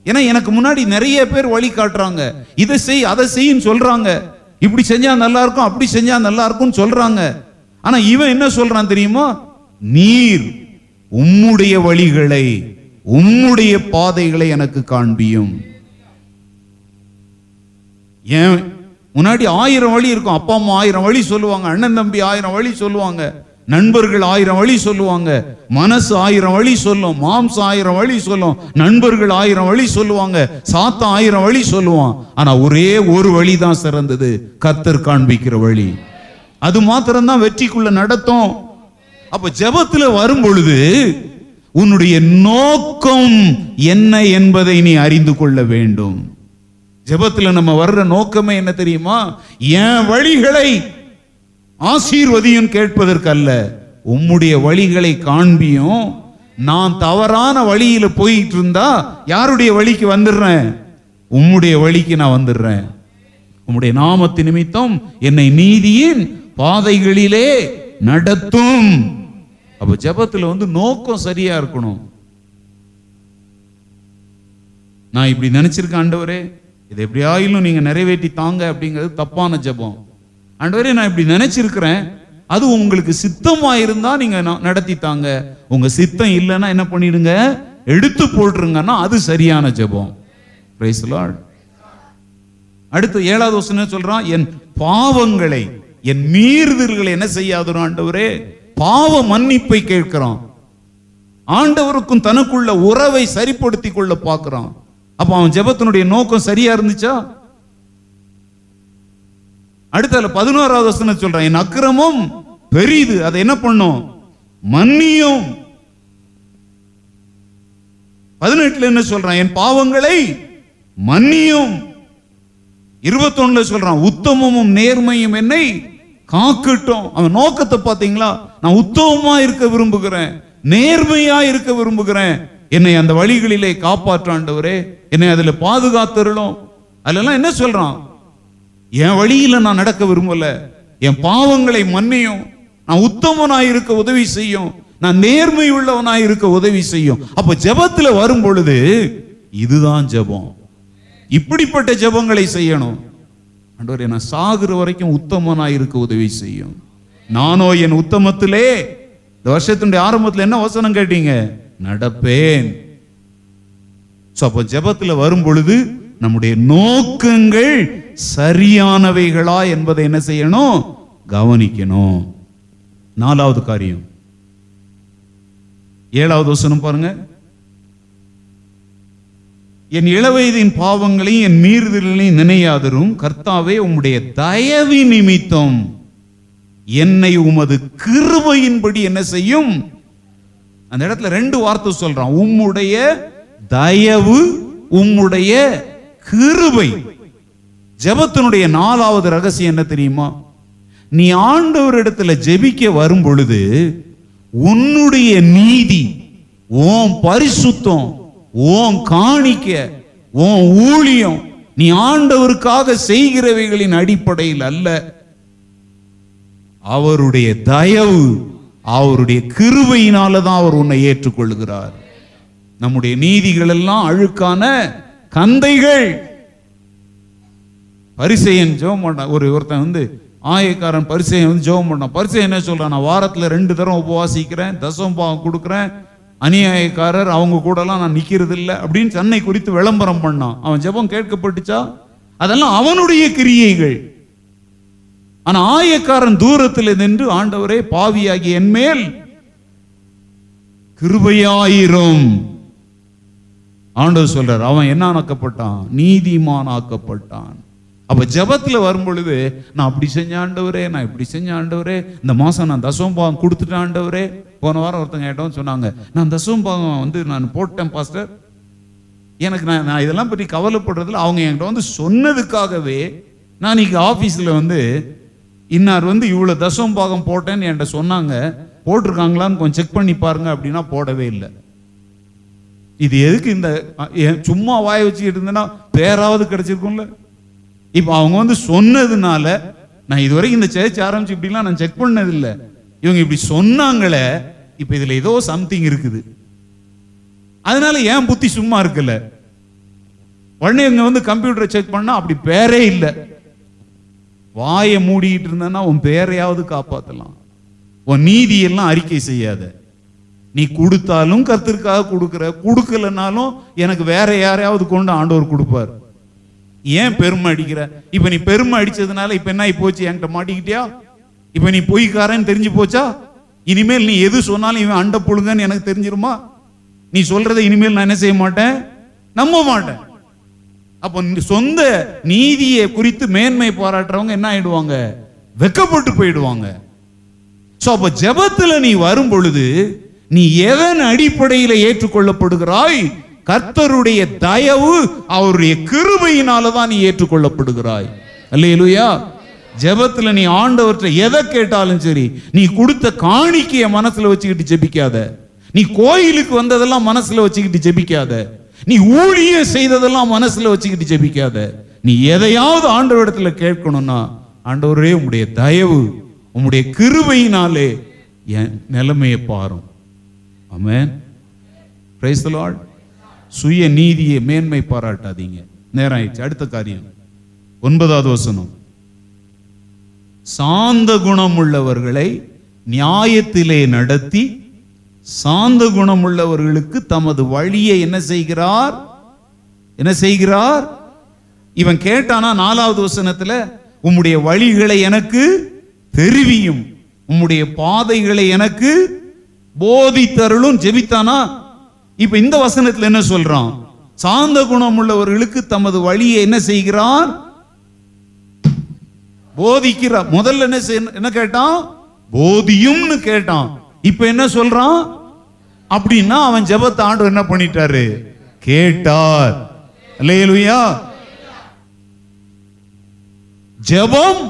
ஏன்னா எனக்கு முன்னாடி நிறைய பேர் வழி காட்டுறாங்க, இதை செய் அதை செய்யும் சொல்றாங்க, இப்படி செஞ்சா நல்லா இருக்கும் அப்படி செஞ்சா நல்லா இருக்கும் சொல்றாங்க. ஆனா இவன் என்ன சொல்றான் தெரியுமா? நீர் உம்முடைய வழிகளை உம்முடைய பாதைகளை எனக்கு காண்பியும். ஏன் முன்னாடி 1000 வழி இருக்கும், அப்பா அம்மா 1000 வழி சொல்லுவாங்க, அண்ணன் தம்பி 1000 வழி சொல்லுவாங்க, நண்பர்கள் 1000 வழி சொல்லுவாங்க, மனசு 1000 வழி சொல்லும், மாம்சம் 1000 வழி சொல்லும், நண்பர்கள் 1000 வழி சொல்லுவாங்க, சாத்தான் 1000 வழி சொல்லுவான். ஆனா ஒரே ஒரு வழி தான் சிறந்தது, கர்த்தர் காண்பிக்கிற வழி. அது மாத்திரம்தான் வெற்றிக்குள்ள நடத்தும். அப்ப ஜெபத்துல வரும் பொழுது உன்னுடைய நோக்கம் என்ன என்பதை நீ அறிந்து கொள்ள வேண்டும். ஜெபத்துல நம்ம வர்ற நோக்கமே என்ன தெரியுமா? என் வழிகளை ஆசீர்வதியும் கேட்பதற்கு அல்ல, உம்முடைய வழிகளை காண்பியும். நான் தவறான வழியில போயிட்டு இருந்தா யாருடைய வழிக்கு வந்துடுறேன்? உம்முடைய வழிக்கு நான் வந்துடுறேன். உம்முடைய நாமத்து நிமித்தம் என்னை நீதியின் பாதைகளிலே நடத்தும். அப்ப ஜெபத்துல நோக்கம் சரியா இருக்கணும். நான் இப்படி நினைச்சிருக்கேன், ஆண்டவரே இது எப்படியாயிலும் நீங்க நிறைவேற்றி தாங்க அப்படிங்கிறது தப்பான ஜெபம். ஆண்டவரே நான் இப்படி நினைச்சிருக்கிறேன், அது உங்களுக்கு சித்தமாயிருந்தா நீங்க நடத்தி தாங்க, உங்க சித்தம் இல்லைன்னா என்ன பண்ணிடுங்க, எடுத்து போட்டுருங்கன்னா அது சரியான ஜெபம். Praise the Lord. அடுத்து 7வது வசனம் சொல்றான், என் பாவங்களை என் மீறுதல்களை என்ன செய்யாதோ. ஆண்டவரே பாவ மன்னிப்பை கேட்கிறான், ஆண்டவருக்கும் தனக்குள்ள உறவை சரிப்படுத்தி கொள்ள பார்க்கிறான். அப்ப அவன் ஜெபத்தினுடைய நோக்கம் சரியா இருந்துச்சா? அடுத்த 11வது வசனம் சொல்றான், என் அக்கிரமம் பெரிது, அதை என்ன பண்ணும்? மன்னியும். 18 என்ன சொல்றான்? என் பாவங்களை மன்னியும். 21 சொல்றான், உத்தமமும் நேர்மையும் என்னை காக்கட்டும். அவன் நோக்கத்தை பாத்தீங்களா? நான் உத்தமமா இருக்க விரும்புகிறேன், நேர்மையா இருக்க விரும்புகிறேன், என்னை அந்த வழிகளிலே காப்பாற்றாண்டவரே, என்னை அதுல பாதுகாத்தருளும். அதெல்லாம் என்ன சொல்றான்? என் வழியில நான் நடக்க விரும்பல, என் பாவங்களை மன்னியும், நான் உத்தமனாயிருக்க உதவி செய்யும், நான் நேர்மை உள்ளவனாயிருக்க உதவி செய்யும். அப்ப ஜெபத்துல வரும் பொழுது இதுதான் ஜெபம், இப்படிப்பட்ட ஜெபங்களை செய்யணும். ஆண்டவரே நான் சாகுற வரைக்கும் உத்தமனாயிருக்க உதவி செய்யும், நானோ என் உத்தமத்திலே. இந்த வருஷத்தினுடைய ஆரம்பத்தில் என்ன வசனம் கேட்டீங்க? நடப்பேன். அப்ப ஜெபத்துல வரும் பொழுது நம்முடைய நோக்கங்கள் சரியானவைகளா என்பதை என்ன செய்யணும்? கவனிக்கணும். 4வது காரியம், 7வது வசனம் பாருங்க, என் இளவயதின் பாவங்களையும் என் மீறுதல்களையும் நினையாதரும் கர்த்தாவே உம்முடைய தயவு நிமித்தம் என்னை உமது கிருபையின்படி என்ன செய்யும். அந்த இடத்துல 2 வார்த்தை சொல்றான், உம்முடைய தயவு, உம்முடைய கிருபை. ஜெபத்தினுடைய 4வது ரகசியம் என்ன தெரியுமா? நீ ஆண்டவரிடத்துல ஜெபிக்க வரும் பொழுது உன்னுடைய நீதி, ஓம் பரிசுத்தம், ஓம் காணிக்க, ஓம் ஊழியம், நீ ஆண்டவருக்காக செய்கிறவைகளின் அடிப்படையில் அல்ல, அவருடைய தயவு அவருடைய கிருபையினாலதான் அவர் உன்னை ஏற்றுக்கொள்கிறார். நம்முடைய நீதிகள் எல்லாம் அழுக்கான கந்தைகள். பரிசேயன் ஜெபம் பண்ணான், ஒருத்தன் ஆயக்காரன் பரிசேயன் ஜெபம் பண்ணான். பரிசேயன் என்ன சொல்றான்? நான் வாரத்துல 2 தரம் உபவாசிக்கிறேன், தசமபாகம் கொடுக்கிறேன், அநியாயக்காரர் அவங்க கூட எல்லாம் நான் நிக்கிறது இல்லை அப்படின்னு தன்னை குறித்து விளம்பரம் பண்ணான். அவன் ஜெபம் கேட்கப்பட்டுச்சா? அதெல்லாம் அவனுடைய கிரியைகள். ஆனா ஆயக்காரன் தூரத்தில் நின்று ஆண்டவரே பாவியாகிய என் மேல் கிருபையாயிரும், ஆண்டவர் சொல்றார், அவன் என்ன ஆக்கப்பட்டான்? நீதிமான் ஆக்கப்பட்டான். அப்ப ஜபத்துல வரும் பொழுது நான் அப்படி செஞ்ச ஆண்டவரே, நான் இப்படி செஞ்ச ஆண்டவரே, இந்த மாசம் நான் தசமபாகம் கொடுத்துட்டேன் ஆண்டவரே. போன வாரம் ஒருத்தங்க கேட்டோம்னு சொன்னாங்க, நான் தசமபாகம் வந்து நான் போட்டேன் பாஸ்டர், எனக்கு நான் இதெல்லாம் பற்றி கவலைப்படுறதுல. அவங்க என்கிட்ட வந்து சொன்னதுக்காகவே நான் இன்னைக்கு ஆஃபீஸில் வந்து இன்னார் வந்து இவ்வளோ தசமபாகம் போட்டேன்னு என்கிட்ட சொன்னாங்க, போட்டிருக்காங்களான்னு கொஞ்சம் செக் பண்ணி பாருங்க அப்படின்னா போடவே இல்லை. இது எதுக்கு? இந்த சும்மா வாய வச்சுக்கிட்டு இருந்தேன்னா பேராவது கிடைச்சிருக்கும்ல. இப்போ அவங்க வந்து சொன்னதுனால நான் இதுவரைக்கும் இந்த சேர்ச்சி ஆரம்பிச்சு இப்படிலாம் நான் செக் பண்ணதில்லை, இவங்க இப்படி சொன்னாங்களே, இப்போ இதில் ஏதோ சம்திங் இருக்குது, அதனால ஏன் புத்தி சும்மா இருக்குல்ல. உடனே இவங்க வந்து கம்ப்யூட்டரை செக் பண்ணா அப்படி பேரே இல்லை. வாயை மூடிக்கிட்டு இருந்தா உன் பேரையாவது காப்பாற்றலாம். உன் நீதியெல்லாம் அறிக்கை செய்யாத, நீ கொடுத்தாலும் கர்த்தருக்காக கொடுக்குற, கொடுக்கலனாலும் எனக்கு வேற யாரையாவது கொண்டு ஆண்டவர் கொடுப்பார். ஏன் பெருமை அடிக்கிற? இப்ப நீ பெருமை அடிச்சதுனால இப்ப என்ன போச்சு? என்கிட்ட மாட்டிக்கிட்டியா? இப்ப நீ பொய்க்காரன்னு தெரிஞ்சு போச்சா? இனிமேல் நீ எது சொன்னாலும் இவன் அண்டை புழுங்கன்னு எனக்கு தெரிஞ்சிருமா? நீ சொல்றதை இனிமேல் நான் என்ன செய்ய மாட்டேன், நம்ப மாட்டேன். அப்போ சொந்த நீதியை குறித்து மேன்மை பாராட்டுறவங்க என்ன ஆயிடுவாங்க? வெக்கப்பட்டு போயிடுவாங்க. சோ அப்ப ஜெபத்துல நீ வரும் பொழுது நீ எதன் அடிப்படையில் ஏற்றுக்கொள்ளப்படுகிறாய்? கர்த்தருடைய தயவு, அவருடைய கிருபையினாலதான் நீ ஏற்றுக்கொள்ளப்படுகிறாய். அல்லேலூயா. ஜெபத்துல நீ ஆண்டவற்றை எதை கேட்டாலும் சரி, நீ கொடுத்த காணிக்கைய மனசுல வச்சுக்கிட்டு ஜெபிக்காத, நீ கோயிலுக்கு வந்ததெல்லாம் மனசுல வச்சுக்கிட்டு ஜெபிக்காத, நீ ஊழியம் செய்ததெல்லாம் மனசுல வச்சுக்கிட்டு ஜெபிக்காத. நீ எதையாவது ஆண்டவரிடத்துல கேட்கணும்னா, ஆண்டவரே உம்முடைய தயவு, உம்முடைய கிருபையினாலே என் நிலைமையை பாரும். ஆமென். Praise the Lord. சுய நீதியை மேன்மை பாராட்டாதீங்க. நேரம் ஆயிடுச்சு. அடுத்த காரியம் 9வது வசனம், சாந்த குணம் உள்ளவர்களை நியாயத்திலே நடத்தி சாந்த குணம் உள்ளவர்களுக்கு தமது வழியை என்ன செய்கிறார்? என்ன செய்கிறார்? இவன் கேட்டானா 4வது வசனத்துல, உம்முடைய வழிகளை எனக்கு தெரிவியும், உம்முடைய பாதைகளை எனக்கு போதித்தருளும். ஜெபித்தானா? இப்ப இந்த வசனத்துல என்ன சொல்றான்? சாந்த குணம் உள்ளவர்களுக்கு தமது வழியை என்ன செய்கிறார்? போதிக்கிறார். முதல்ல என்ன கேட்டான்? போதியும்னு கேட்டான். இப்ப என்ன சொல்றான் அப்படின்னா, அவன் ஜெபத்தை ஆண்டவர் என்ன பண்ணிட்டாரு? கேட்டார். அல்லேலூயா. ஜெபம்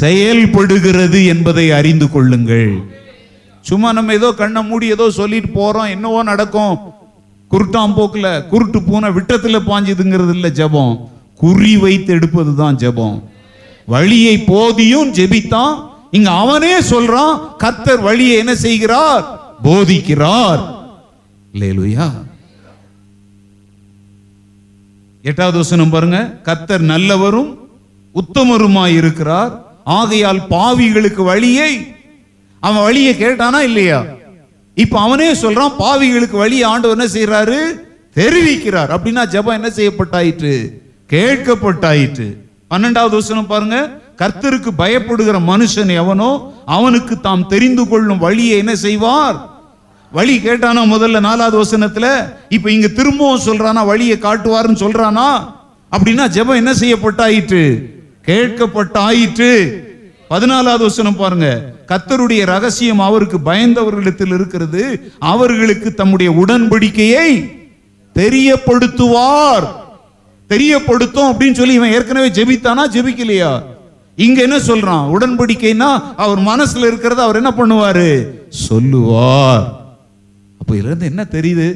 செயல்படுகிறது என்பதை அறிந்து கொள்ளுங்கள். சும்மா நம்ம ஏதோ கண்ணை மூடி ஏதோ சொல்லிட்டு போறோம், என்னவோ நடக்கும். குருட்டாம் போக்குல குருட்டு பூனை விட்டத்துல பாஞ்சதுங்கிறது இல்ல ஜெபம், குறி வைத்து எடுப்பது தான் ஜெபம். வழியை போதியும் ஜெபித்தான். இங்க அவனே சொல்றான், கர்த்தர் வழியை என்ன செய்கிறார்? போதிக்கிறார். அல்லேலூயா. 8வது வசனம் பாருங்க, கர்த்தர் நல்லவரும் உத்தமருமாய் இருக்கிறார், ஆகையால் பாவிகளுக்கு வழியை. அவன் வழியை கேட்டானா இல்லையா? இப்ப அவனே சொல்றான், பாவிகளுக்கு வழியை ஆண்டவர் என்ன செய்யறாரு? தெரிவிக்கிறார். அப்படின்னா ஜெபம் என்ன செய்யப்பட்டாயிற்று? கேட்கப்பட்டாயிற்று. 12வது வசனம் பாருங்க, கர்த்தருக்கு பயப்படுகிற மனுஷன் எவனோ அவனுக்கு தாம் தெரிந்து கொள்ளும் வழியை என்ன செய்வார்? வழி கேட்டானா முதல்ல 4வது வசனத்துல, இப்ப இங்க திரும்பவும் சொல்றானா, வழியை காட்டுவார்னு சொல்றானா? அப்படின்னா ஜெபம் என்ன செய்யப்பட்டாயிற்று? கேட்கப்பட்டாயிற்று. 14வது வசனம் பாருங்க, கர்த்தருடைய ரகசியம் அவருக்கு பயந்தவர்களிடத்தில் இருக்கிறது, அவர்களுக்கு தம்முடைய உடன்படிக்கையை தெரியப்படுத்துவார். தெரியப்படுத்தும் அப்படின்னு சொல்லி இவன் ஏற்கனவே ஜெபித்தானா ஜெபிக்கலையா? இங்க என்ன சொல்றான்? உடன்படிக்கைனா அவர் மனசுல இருக்கிறத அவர் என்ன பண்ணுவாரு? சொல்லுவார். அப்ப இதுல இருந்து என்ன தெரியுது?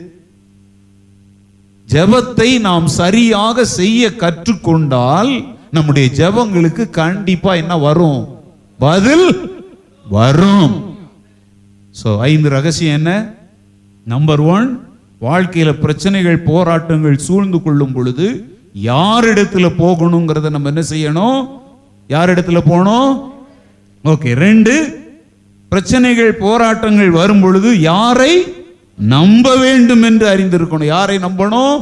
ஜெபத்தை நாம் சரியாக செய்ய கற்றுக்கொண்டால் நம்முடைய ஜெபங்களுக்கு கண்டிப்பா என்ன வரும்? பதில் வரும். சோ 5 ரகசியம் என்ன? நம்பர் 1, வாழ்க்கையில பிரச்சனைகள் போராட்டங்கள் சூழ்ந்து கொள்ளும் பொழுது யாரிடத்துல போகணுங்கிறத நம்ம என்ன செய்யணும்? யாரிடத்துல போனோம்? ஓகே. 2, பிரச்சனைகள் போராட்டங்கள் வரும் பொழுது யாரை நம்ப வேண்டும் என்று அறிந்திருக்கணும். யாரை நம்பணும்?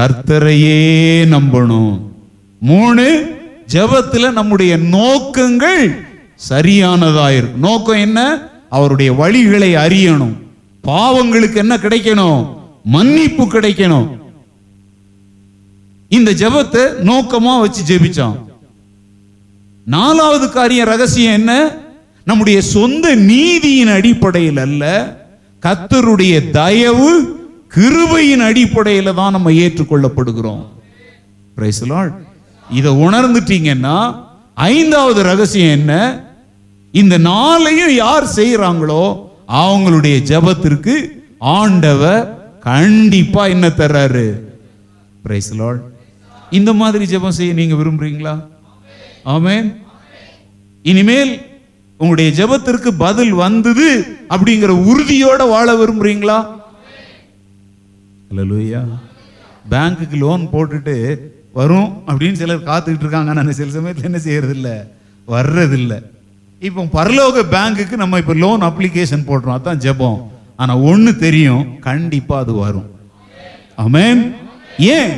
கர்த்தரையே நம்பணும். 3, ஜெபத்துல நம்முடைய நோக்கங்கள் சரியானதாயிருக்கும். நோக்கம் என்ன? அவருடைய வழிகளை அறியணும். பாவங்களுக்கு என்ன கிடைக்கணும்? மன்னிப்பு கிடைக்கணும். இந்த ஜெபத்தை நோக்கமா வச்சு ஜெபிச்சான். நாலாவது காரியம் ரகசியம் என்ன? நம்முடைய சொந்த நீதியின் அடிப்படையில் அல்ல, கர்த்தருடைய தயவு கிருபையின் அடிப்படையில் தான் நம்ம ஏற்றுக்கொள்ளப்படுகிறோம். Price the Lord. இதை உணர்ந்துட்டீங்கன்னா ஐந்தாவது ரகசியம் என்ன? இந்த நாளையும் யார் செய்யறாங்களோ அவங்களுடைய ஜெபத்திற்கு ஆண்டவர் கண்டிப்பா என்ன தர்றாரு? Praise the Lord. இந்த மாதிரி ஜெபம் செய்ய நீங்க விரும்புறீங்களா? ஆமென். இனிமேல் உங்களுடைய ஜெபத்திற்கு பதில் வந்தது அப்படிங்கிற உறுதியோட வாழ விரும்புறீங்களா? அல்லேலூயா. பேங்க்குக்கு லோன் போட்டுட்டு வரும் அப்படின்னு சிலர் காத்துக்கிட்டு இருக்காங்க. நான் சில சமயத்தில் என்ன செய்யறது இல்லை, வர்றது இல்லை. இப்போ பரலோக பேங்குக்கு நம்ம இப்போ லோன் அப்ளிகேஷன் போடுறோம், அதான் ஜெபம். ஆனால் ஒன்று தெரியும், கண்டிப்பாக அது வரும். ஆமென். ஏன்?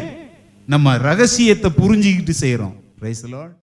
நம்ம ரகசியத்தை புரிஞ்சுக்கிட்டு செய்கிறோம். Praise the Lord.